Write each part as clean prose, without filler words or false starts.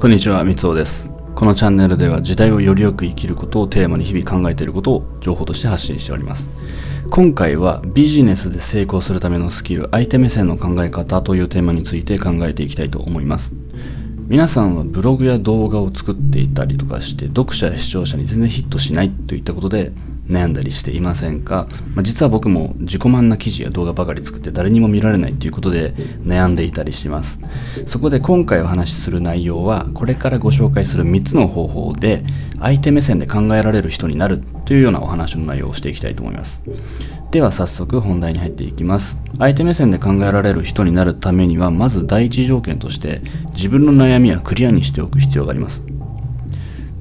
こんにちは、みつおです。このチャンネルでは時代をよりよく生きることをテーマに日々考えていることを情報として発信しております。今回はビジネスで成功するためのスキル、相手目線の考え方というテーマについて考えていきたいと思います。皆さんはブログや動画を作っていたりとかして読者や視聴者に全然ヒットしないといったことで悩んだりしていませんか？実は僕も自己満な記事や動画ばかり作って誰にも見られないということで悩んでいたりします。そこで今回お話しする内容はこれからご紹介する3つの方法で相手目線で考えられる人になるというようなお話の内容をしていきたいと思います。では早速本題に入っていきます。相手目線で考えられる人になるためにはまず第一条件として自分の悩みはクリアにしておく必要があります。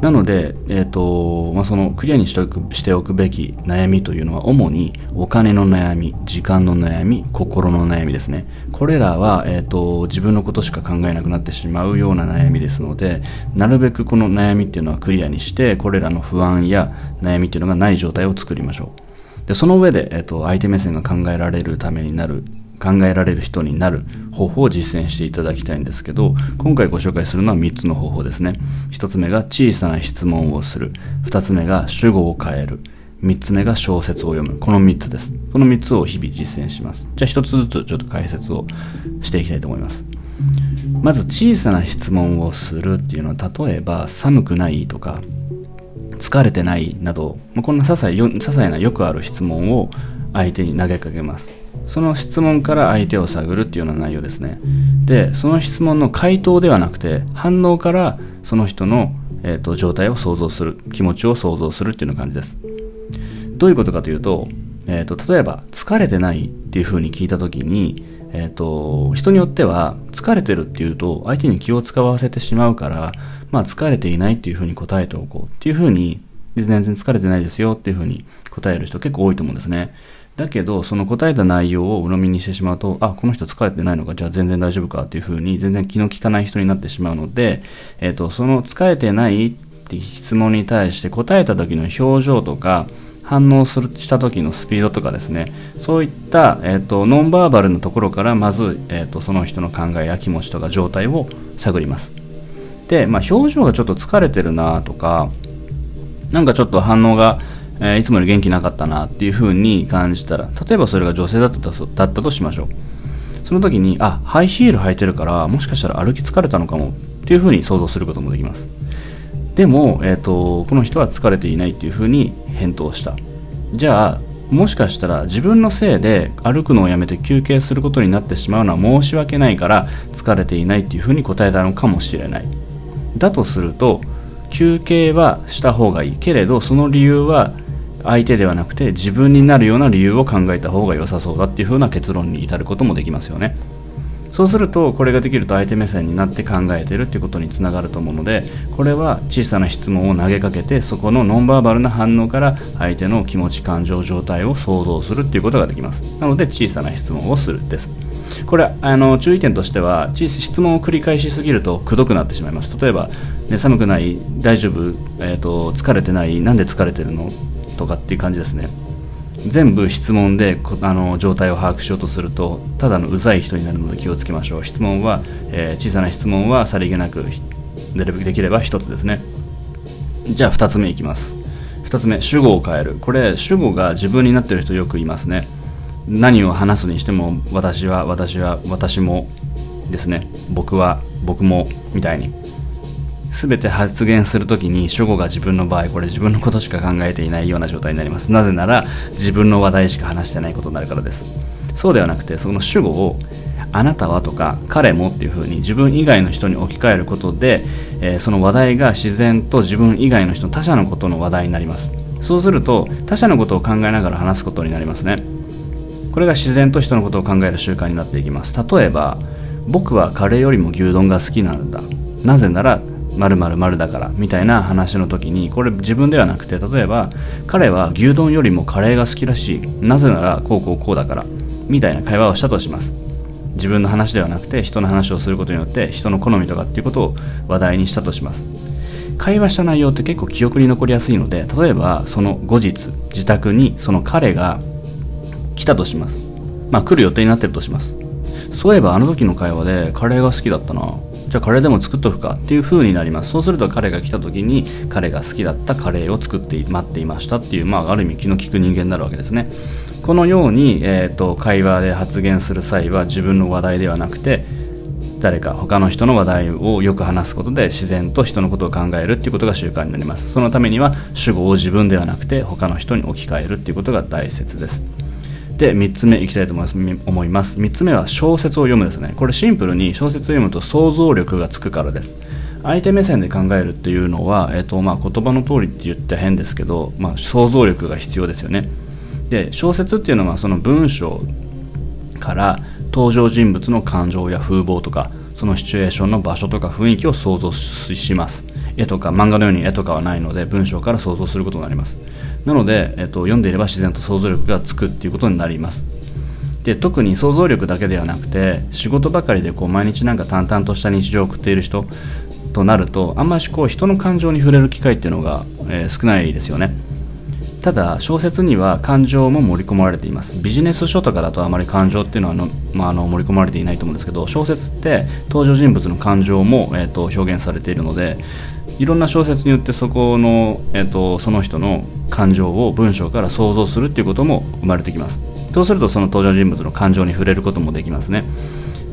なので、そのクリアにしておくべき悩みというのは主にお金の悩み、時間の悩み、心の悩みですね。これらは、自分のことしか考えなくなってしまうような悩みですので、なるべくこの悩みっていうのはクリアにして、これらの不安や悩みっていうのがない状態を作りましょう。で、その上で、相手目線が考えられる人になる方法を実践していただきたいんですけど、今回ご紹介するのは3つの方法ですね。1つ目が小さな質問をする。2つ目が主語を変える。3つ目が小説を読む。この3つです。この3つを日々実践します。じゃあ1つずつちょっと解説をしていきたいと思います。まず小さな質問をするっていうのは、例えば寒くないとか疲れてないなど、こんな些細なよくある質問を相手に投げかけます。その質問から相手を探るっていうような内容ですね。で、その質問の回答ではなくて反応からその人の、状態を想像する、気持ちを想像するっていうような感じです。どういうことかというと、例えば疲れてないっていうふうに聞いたときに、人によっては疲れてるっていうと相手に気を使わせてしまうから、疲れていないっていうふうに答えておこうっていうふうに、全然疲れてないですよっていうふうに答える人結構多いと思うんですね。だけどその答えた内容を鵜呑みにしてしまうと、あ、この人疲れてないのか、じゃあ全然大丈夫かっていうふうに全然気の利かない人になってしまうので、その疲れてないって質問に対して答えた時の表情とか反応した時のスピードとかですね、そういった、ノンバーバルのところからまず、その人の考えや気持ちとか状態を探ります。で、表情がちょっと疲れてるなとか、なんかちょっと反応がいつもより元気なかったなっていう風に感じたら、例えばそれが女性だったとしましょう。その時に、あ、ハイヒール履いてるからもしかしたら歩き疲れたのかもっていう風に想像することもできます。でも、この人は疲れていないっていう風に返答した。じゃあもしかしたら自分のせいで歩くのをやめて休憩することになってしまうのは申し訳ないから疲れていないっていう風に答えたのかもしれない。だとすると休憩はした方がいいけれど、その理由は相手ではなくて自分になるような理由を考えた方が良さそうだっていう風な結論に至ることもできますよね。そうするとこれができると相手目線になって考えているっていうことにつながると思うので、これは小さな質問を投げかけてそこのノンバーバルな反応から相手の気持ち、感情、状態を想像するっていうことができます。なので小さな質問をするです。これ注意点としては、質問を繰り返しすぎるとくどくなってしまいます。例えば、寒くない、大丈夫、疲れてない、なんで疲れてるのとかっていう感じですね。全部質問で状態を把握しようとするとただのうざい人になるので気をつけましょう。質問は、小さな質問はさりげなくできれば1つですね。じゃあ2つ目いきます。2つ目、主語を変える。これ主語が自分になっている人よくいますね。何を話すにしても私は私もですね、僕は僕もみたいに全て発言するときに主語が自分の場合、これ自分のことしか考えていないような状態になります。なぜなら自分の話題しか話してないことになるからです。そうではなくてその主語をあなたはとか彼もっていう風に自分以外の人に置き換えることで、その話題が自然と自分以外の人、他者のことの話題になります。そうすると他者のことを考えながら話すことになりますね。これが自然と人のことを考える習慣になっていきます。例えば僕はカレーよりも牛丼が好きなんだ、なぜなら〇〇〇だからみたいな話の時に、これ自分ではなくて、例えば彼は牛丼よりもカレーが好きらしい、なぜならこうこうこうだからみたいな会話をしたとします。自分の話ではなくて人の話をすることによって人の好みとかっていうことを話題にしたとします。会話した内容って結構記憶に残りやすいので、例えばその後日自宅にその彼が来たとします。来る予定になってるとします。そういえばあの時の会話でカレーが好きだったな、じゃあカレーでも作っとくかっていう風になります。そうすると彼が来た時に彼が好きだったカレーを作って待っていましたっていう、まあある意味気の利く人間になるわけですね。このように、会話で発言する際は自分の話題ではなくて誰か他の人の話題をよく話すことで自然と人のことを考えるっていうことが習慣になります。そのためには主語を自分ではなくて他の人に置き換えるっていうことが大切です。で、3つ目いきたいと思います。3つ目は小説を読むですね。これシンプルに小説を読むと想像力がつくからです。相手目線で考えるっていうのは、言葉の通りって言って変ですけど、想像力が必要ですよね。で、小説っていうのはその文章から登場人物の感情や風貌とかそのシチュエーションの場所とか雰囲気を想像します。絵とか漫画のように絵とかはないので文章から想像することになります。なので、読んでいれば自然と想像力がつくっていうことになります。で、特に想像力だけではなくて仕事ばかりで毎日淡々とした日常を送っている人となるとあんまし人の感情に触れる機会っていうのが、少ないですよね。ただ小説には感情も盛り込まれています。ビジネス書とかだとあまり感情っていうのは盛り込まれていないと思うんですけど、小説って登場人物の感情も、表現されているのでいろんな小説によってそこの、その人の感情を文章から想像するっていうことも生まれてきます。そうするとその登場人物の感情に触れることもできますね。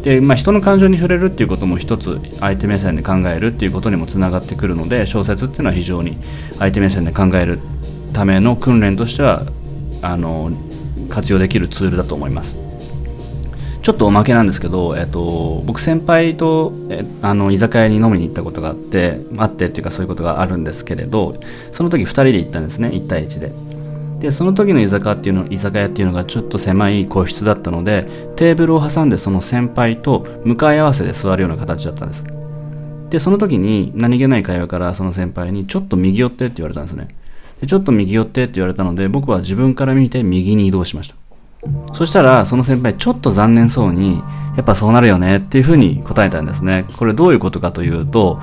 で、人の感情に触れるっていうことも一つ相手目線で考えるっていうことにもつながってくるので、小説っていうのは非常に相手目線で考えるための訓練としては活用できるツールだと思います。ちょっとおまけなんですけど、僕先輩と居酒屋に飲みに行ったことがあってっていうかそういうことがあるんですけれど、その時2人で行ったんですね、1対1で。で、その時の居酒屋っていうのがちょっと狭い個室だったのでテーブルを挟んでその先輩と向かい合わせで座るような形だったんです。で、その時に何気ない会話からその先輩にちょっと右寄ってって言われたんですね。で、ちょっと右寄ってって言われたので僕は自分から見て右に移動しました。そしたらその先輩ちょっと残念そうにやっぱそうなるよねっていうふうに答えたんですね。これどういうことかというと、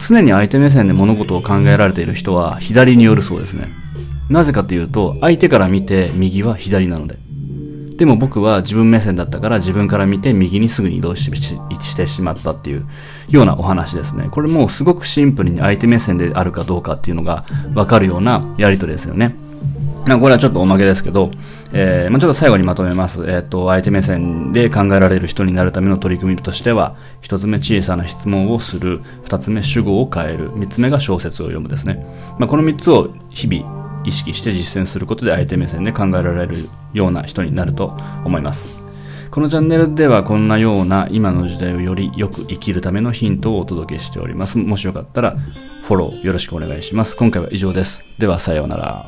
常に相手目線で物事を考えられている人は左に寄るそうですね。なぜかというと相手から見て右は左なので。でも僕は自分目線だったから自分から見て右にすぐに移動してしまったっていうようなお話ですね。これもうすごくシンプルに相手目線であるかどうかっていうのが分かるようなやり取りですよね。これはちょっとおまけですけど、ちょっと最後にまとめます。相手目線で考えられる人になるための取り組みとしては、一つ目小さな質問をする、二つ目主語を変える、三つ目が小説を読むですね。この三つを日々意識して実践することで相手目線で考えられるような人になると思います。このチャンネルではこんなような今の時代をよりよく生きるためのヒントをお届けしております。もしよかったらフォローよろしくお願いします。今回は以上です。ではさようなら。